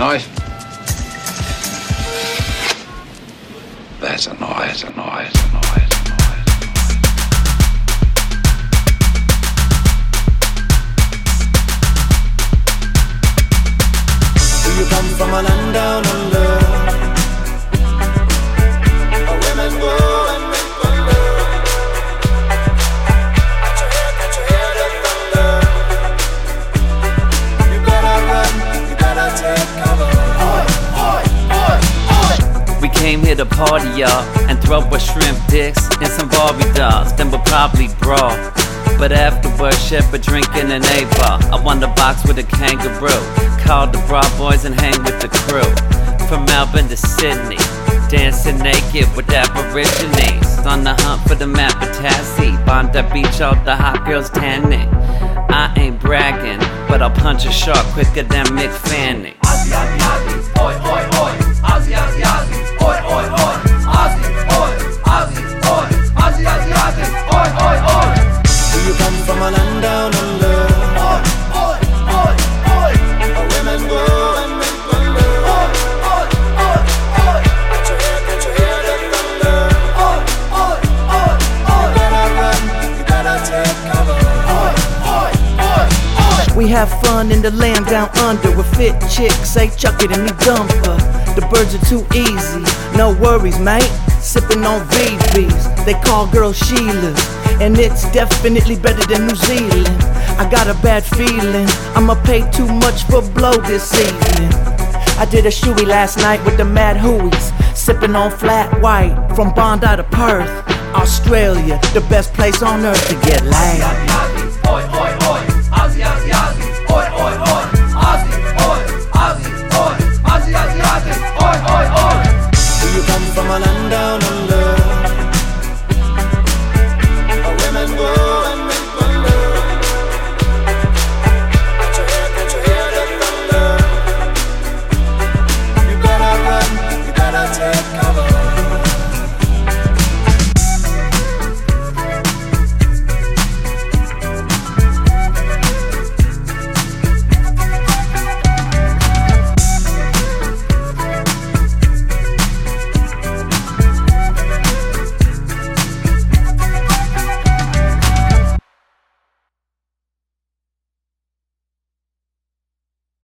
knife. That's a knife, that's a knife, that's a knife. You come from a land down under, a women go and men wonder. Catch your head up thunder. You better run, you better take cover. Oi, oi, oi, oi. We came here to party up and throw our shrimp dicks and some Barbie dolls. Then we'll probably brawl, but afterwards ship a drink in an A-bar. I won the box with a kangaroo. Called the Bra Boys and hang with the crew. From Melbourne to Sydney, dancing naked with aborigines. On the hunt for the map of Tassi, Bondi beach, all the hot girls tanning. I ain't bragging, but I'll punch a shark quicker than Mick Fanning. Aussie, Aussie, Aussie, oi, oi, oi. Aussie, Aussie, Aussie, oi, oi, oi. Aussie, oi, Aussie, oi. Aussie, Aussie, Aussie, oi, oi, oi. Do you come from a land down under? We have fun in the land down under with fit chicks, say chuck it and me dump her. The birds are too easy, no worries mate, sipping on VBs. They call girls Sheila's, and it's definitely better than New Zealand. I got a bad feeling, I'ma pay too much for blow this evening. I did a shoey last night with the mad hooies, sipping on flat white from Bondi to Perth. Australia, the best place on earth to get laid.